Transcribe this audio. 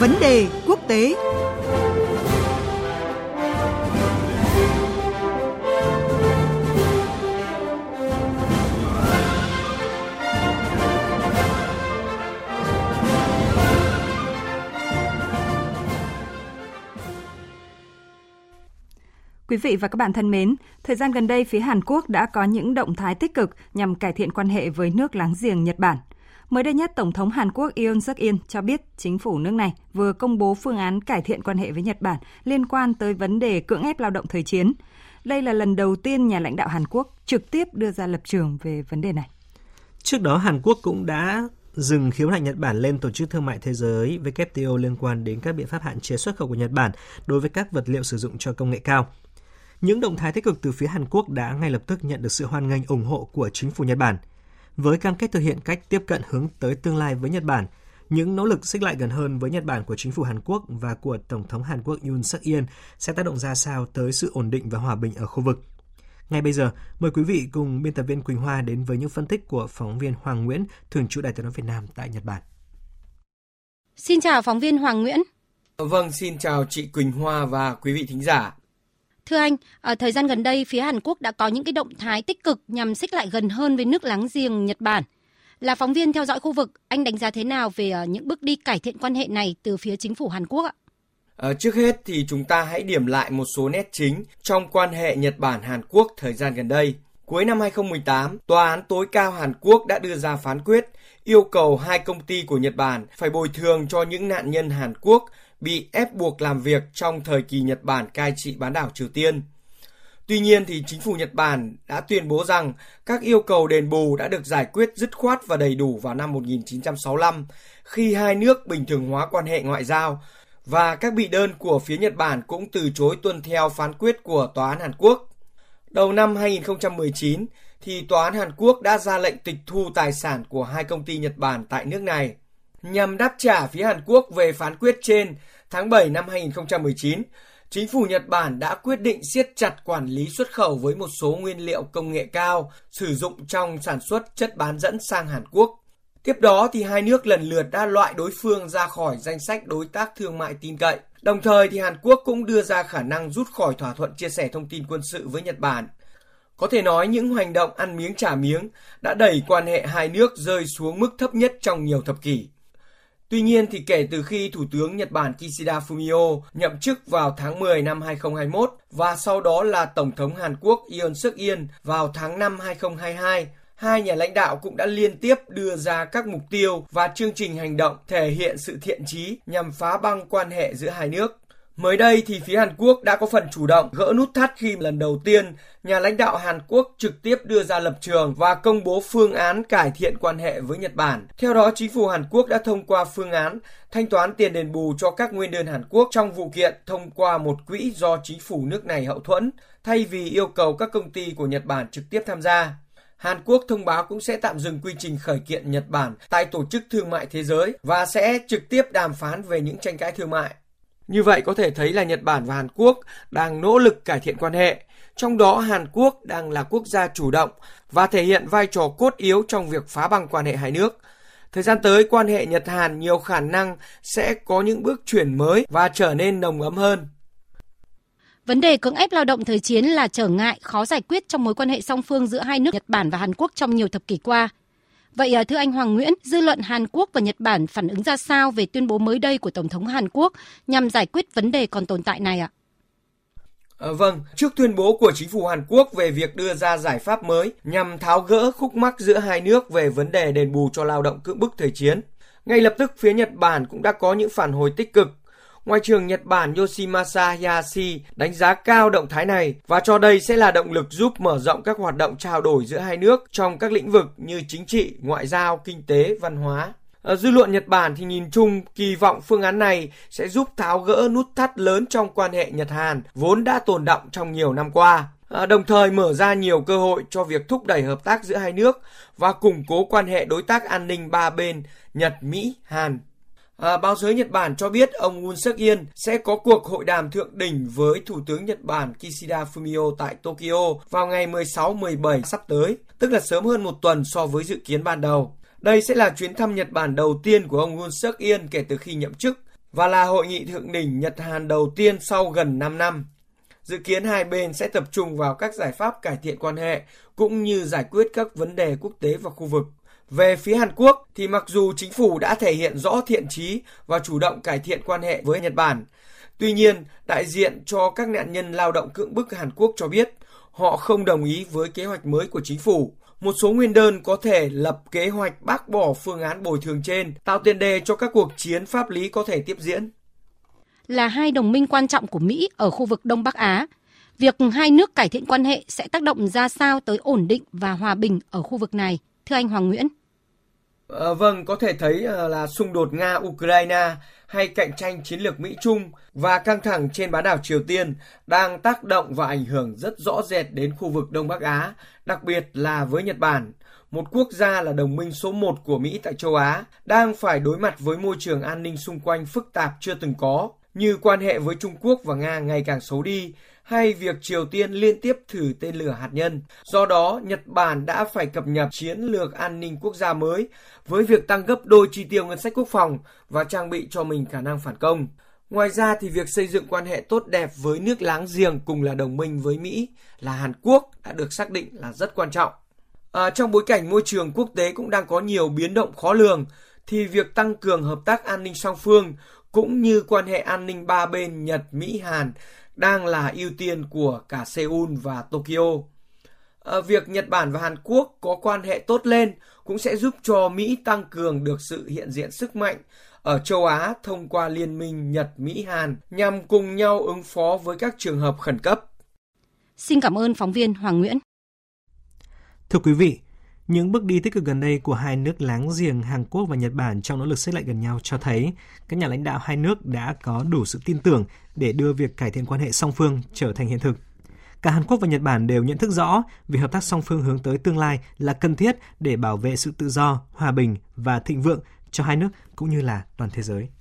Vấn đề quốc tế. Quý vị và các bạn thân mến, thời gian gần đây phía Hàn Quốc đã có những động thái tích cực nhằm cải thiện quan hệ với nước láng giềng Nhật Bản. Mới đây nhất, Tổng thống Hàn Quốc Yoon Suk-yeol cho biết chính phủ nước này vừa công bố phương án cải thiện quan hệ với Nhật Bản liên quan tới vấn đề cưỡng ép lao động thời chiến. Đây là lần đầu tiên nhà lãnh đạo Hàn Quốc trực tiếp đưa ra lập trường về vấn đề này. Trước đó, Hàn Quốc cũng đã dừng khiếu nại Nhật Bản lên Tổ chức Thương mại Thế giới WTO liên quan đến các biện pháp hạn chế xuất khẩu của Nhật Bản đối với các vật liệu sử dụng cho công nghệ cao. Những động thái tích cực từ phía Hàn Quốc đã ngay lập tức nhận được sự hoan nghênh ủng hộ của chính phủ Nhật Bản. Với cam kết thực hiện cách tiếp cận hướng tới tương lai với Nhật Bản, những nỗ lực xích lại gần hơn với Nhật Bản của chính phủ Hàn Quốc và của Tổng thống Hàn Quốc Yoon Suk-yeol sẽ tác động ra sao tới sự ổn định và hòa bình ở khu vực. Ngay bây giờ, mời quý vị cùng biên tập viên Quỳnh Hoa đến với những phân tích của phóng viên Hoàng Nguyễn, thường trú Đài Tiếng nói Việt Nam tại Nhật Bản. Xin chào phóng viên Hoàng Nguyễn. Vâng, xin chào chị Quỳnh Hoa và quý vị thính giả. Thưa anh, thời gian gần đây phía Hàn Quốc đã có những cái động thái tích cực nhằm xích lại gần hơn với nước láng giềng Nhật Bản. Là phóng viên theo dõi khu vực, anh đánh giá thế nào về những bước đi cải thiện quan hệ này từ phía chính phủ Hàn Quốc ạ? Trước hết thì chúng ta hãy điểm lại một số nét chính trong quan hệ Nhật Bản-Hàn Quốc thời gian gần đây. Cuối năm 2018, Tòa án tối cao Hàn Quốc đã đưa ra phán quyết yêu cầu 2 công ty của Nhật Bản phải bồi thường cho những nạn nhân Hàn Quốc bị ép buộc làm việc trong thời kỳ Nhật Bản cai trị bán đảo Triều Tiên. Tuy nhiên thì chính phủ Nhật Bản đã tuyên bố rằng các yêu cầu đền bù đã được giải quyết dứt khoát và đầy đủ vào năm 1965 khi hai nước bình thường hóa quan hệ ngoại giao, và các bị đơn của phía Nhật Bản cũng từ chối tuân theo phán quyết của Tòa án Hàn Quốc. Đầu năm 2019 thì Tòa án Hàn Quốc đã ra lệnh tịch thu tài sản của 2 công ty Nhật Bản tại nước này. Nhằm đáp trả phía Hàn Quốc về phán quyết trên, tháng 7 năm 2019, chính phủ Nhật Bản đã quyết định siết chặt quản lý xuất khẩu với một số nguyên liệu công nghệ cao sử dụng trong sản xuất chất bán dẫn sang Hàn Quốc. Tiếp đó thì hai nước lần lượt đã loại đối phương ra khỏi danh sách đối tác thương mại tin cậy. Đồng thời thì Hàn Quốc cũng đưa ra khả năng rút khỏi thỏa thuận chia sẻ thông tin quân sự với Nhật Bản. Có thể nói những hành động ăn miếng trả miếng đã đẩy quan hệ hai nước rơi xuống mức thấp nhất trong nhiều thập kỷ. Tuy nhiên thì kể từ khi Thủ tướng Nhật Bản Kishida Fumio nhậm chức vào tháng 10 năm 2021 và sau đó là Tổng thống Hàn Quốc Yoon Suk-yeol vào tháng 5 2022, hai nhà lãnh đạo cũng đã liên tiếp đưa ra các mục tiêu và chương trình hành động thể hiện sự thiện chí nhằm phá băng quan hệ giữa hai nước. Mới đây thì phía Hàn Quốc đã có phần chủ động gỡ nút thắt khi lần đầu tiên nhà lãnh đạo Hàn Quốc trực tiếp đưa ra lập trường và công bố phương án cải thiện quan hệ với Nhật Bản. Theo đó, chính phủ Hàn Quốc đã thông qua phương án thanh toán tiền đền bù cho các nguyên đơn Hàn Quốc trong vụ kiện thông qua một quỹ do chính phủ nước này hậu thuẫn, thay vì yêu cầu các công ty của Nhật Bản trực tiếp tham gia. Hàn Quốc thông báo cũng sẽ tạm dừng quy trình khởi kiện Nhật Bản tại Tổ chức Thương mại Thế giới và sẽ trực tiếp đàm phán về những tranh cãi thương mại. Như vậy có thể thấy là Nhật Bản và Hàn Quốc đang nỗ lực cải thiện quan hệ, trong đó Hàn Quốc đang là quốc gia chủ động và thể hiện vai trò cốt yếu trong việc phá băng quan hệ hai nước. Thời gian tới, quan hệ Nhật-Hàn nhiều khả năng sẽ có những bước chuyển mới và trở nên nồng ấm hơn. Vấn đề cưỡng ép lao động thời chiến là trở ngại khó giải quyết trong mối quan hệ song phương giữa hai nước Nhật Bản và Hàn Quốc trong nhiều thập kỷ qua. Vậy thưa anh Hoàng Nguyễn, dư luận Hàn Quốc và Nhật Bản phản ứng ra sao về tuyên bố mới đây của Tổng thống Hàn Quốc nhằm giải quyết vấn đề còn tồn tại này ạ? Vâng, trước tuyên bố của chính phủ Hàn Quốc về việc đưa ra giải pháp mới nhằm tháo gỡ khúc mắc giữa hai nước về vấn đề đền bù cho lao động cưỡng bức thời chiến, ngay lập tức phía Nhật Bản cũng đã có những phản hồi tích cực. Ngoại trưởng Nhật Bản Yoshimasa Hayashi đánh giá cao động thái này và cho đây sẽ là động lực giúp mở rộng các hoạt động trao đổi giữa hai nước trong các lĩnh vực như chính trị, ngoại giao, kinh tế, văn hóa. Dư luận Nhật Bản thì nhìn chung kỳ vọng phương án này sẽ giúp tháo gỡ nút thắt lớn trong quan hệ Nhật-Hàn vốn đã tồn đọng trong nhiều năm qua, đồng thời mở ra nhiều cơ hội cho việc thúc đẩy hợp tác giữa hai nước và củng cố quan hệ đối tác an ninh ba bên Nhật-Mỹ-Hàn. Báo giới Nhật Bản cho biết ông Yoon Suk-yeol sẽ có cuộc hội đàm thượng đỉnh với Thủ tướng Nhật Bản Kishida Fumio tại Tokyo vào ngày 16-17 sắp tới, tức là sớm hơn một tuần so với dự kiến ban đầu. Đây sẽ là chuyến thăm Nhật Bản đầu tiên của ông Yoon Suk-yeol kể từ khi nhậm chức. và là hội nghị thượng đỉnh Nhật-Hàn đầu tiên sau gần 5 năm. Dự kiến hai bên sẽ tập trung vào các giải pháp cải thiện quan hệ cũng như giải quyết các vấn đề quốc tế và khu vực. Về phía Hàn Quốc thì mặc dù chính phủ đã thể hiện rõ thiện chí và chủ động cải thiện quan hệ với Nhật Bản, tuy nhiên đại diện cho các nạn nhân lao động cưỡng bức Hàn Quốc cho biết họ không đồng ý với kế hoạch mới của chính phủ. Một số nguyên đơn có thể lập kế hoạch bác bỏ phương án bồi thường trên, tạo tiền đề cho các cuộc chiến pháp lý có thể tiếp diễn. Là hai đồng minh quan trọng của Mỹ ở khu vực Đông Bắc Á, việc hai nước cải thiện quan hệ sẽ tác động ra sao tới ổn định và hòa bình ở khu vực này? Thưa anh Hoàng Nguyễn. Vâng, có thể thấy là xung đột Nga-Ukraine hay cạnh tranh chiến lược Mỹ-Trung và căng thẳng trên bán đảo Triều Tiên đang tác động và ảnh hưởng rất rõ rệt đến khu vực Đông Bắc Á, đặc biệt là với Nhật Bản, một quốc gia là đồng minh số 1 của Mỹ tại châu Á, đang phải đối mặt với môi trường an ninh xung quanh phức tạp chưa từng có, như quan hệ với Trung Quốc và Nga ngày càng xấu đi, hay việc Triều Tiên liên tiếp thử tên lửa hạt nhân. Do đó, Nhật Bản đã phải cập nhật chiến lược an ninh quốc gia mới với việc tăng gấp đôi chi tiêu ngân sách quốc phòng và trang bị cho mình khả năng phản công. Ngoài ra thì việc xây dựng quan hệ tốt đẹp với nước láng giềng cùng là đồng minh với Mỹ là Hàn Quốc đã được xác định là rất quan trọng. Trong bối cảnh môi trường quốc tế cũng đang có nhiều biến động khó lường, thì việc tăng cường hợp tác an ninh song phương cũng như quan hệ an ninh ba bên Nhật, Mỹ, Hàn đang là ưu tiên của cả Seoul và Tokyo. Việc Nhật Bản và Hàn Quốc có quan hệ tốt lên cũng sẽ giúp cho Mỹ tăng cường được sự hiện diện sức mạnh ở châu Á thông qua liên minh Nhật, Mỹ, Hàn nhằm cùng nhau ứng phó với các trường hợp khẩn cấp. Xin cảm ơn phóng viên Hoàng Nguyễn. Thưa quý vị, những bước đi tích cực gần đây của hai nước láng giềng Hàn Quốc và Nhật Bản trong nỗ lực xích lại gần nhau cho thấy các nhà lãnh đạo hai nước đã có đủ sự tin tưởng để đưa việc cải thiện quan hệ song phương trở thành hiện thực. Cả Hàn Quốc và Nhật Bản đều nhận thức rõ việc hợp tác song phương hướng tới tương lai là cần thiết để bảo vệ sự tự do, hòa bình và thịnh vượng cho hai nước cũng như là toàn thế giới.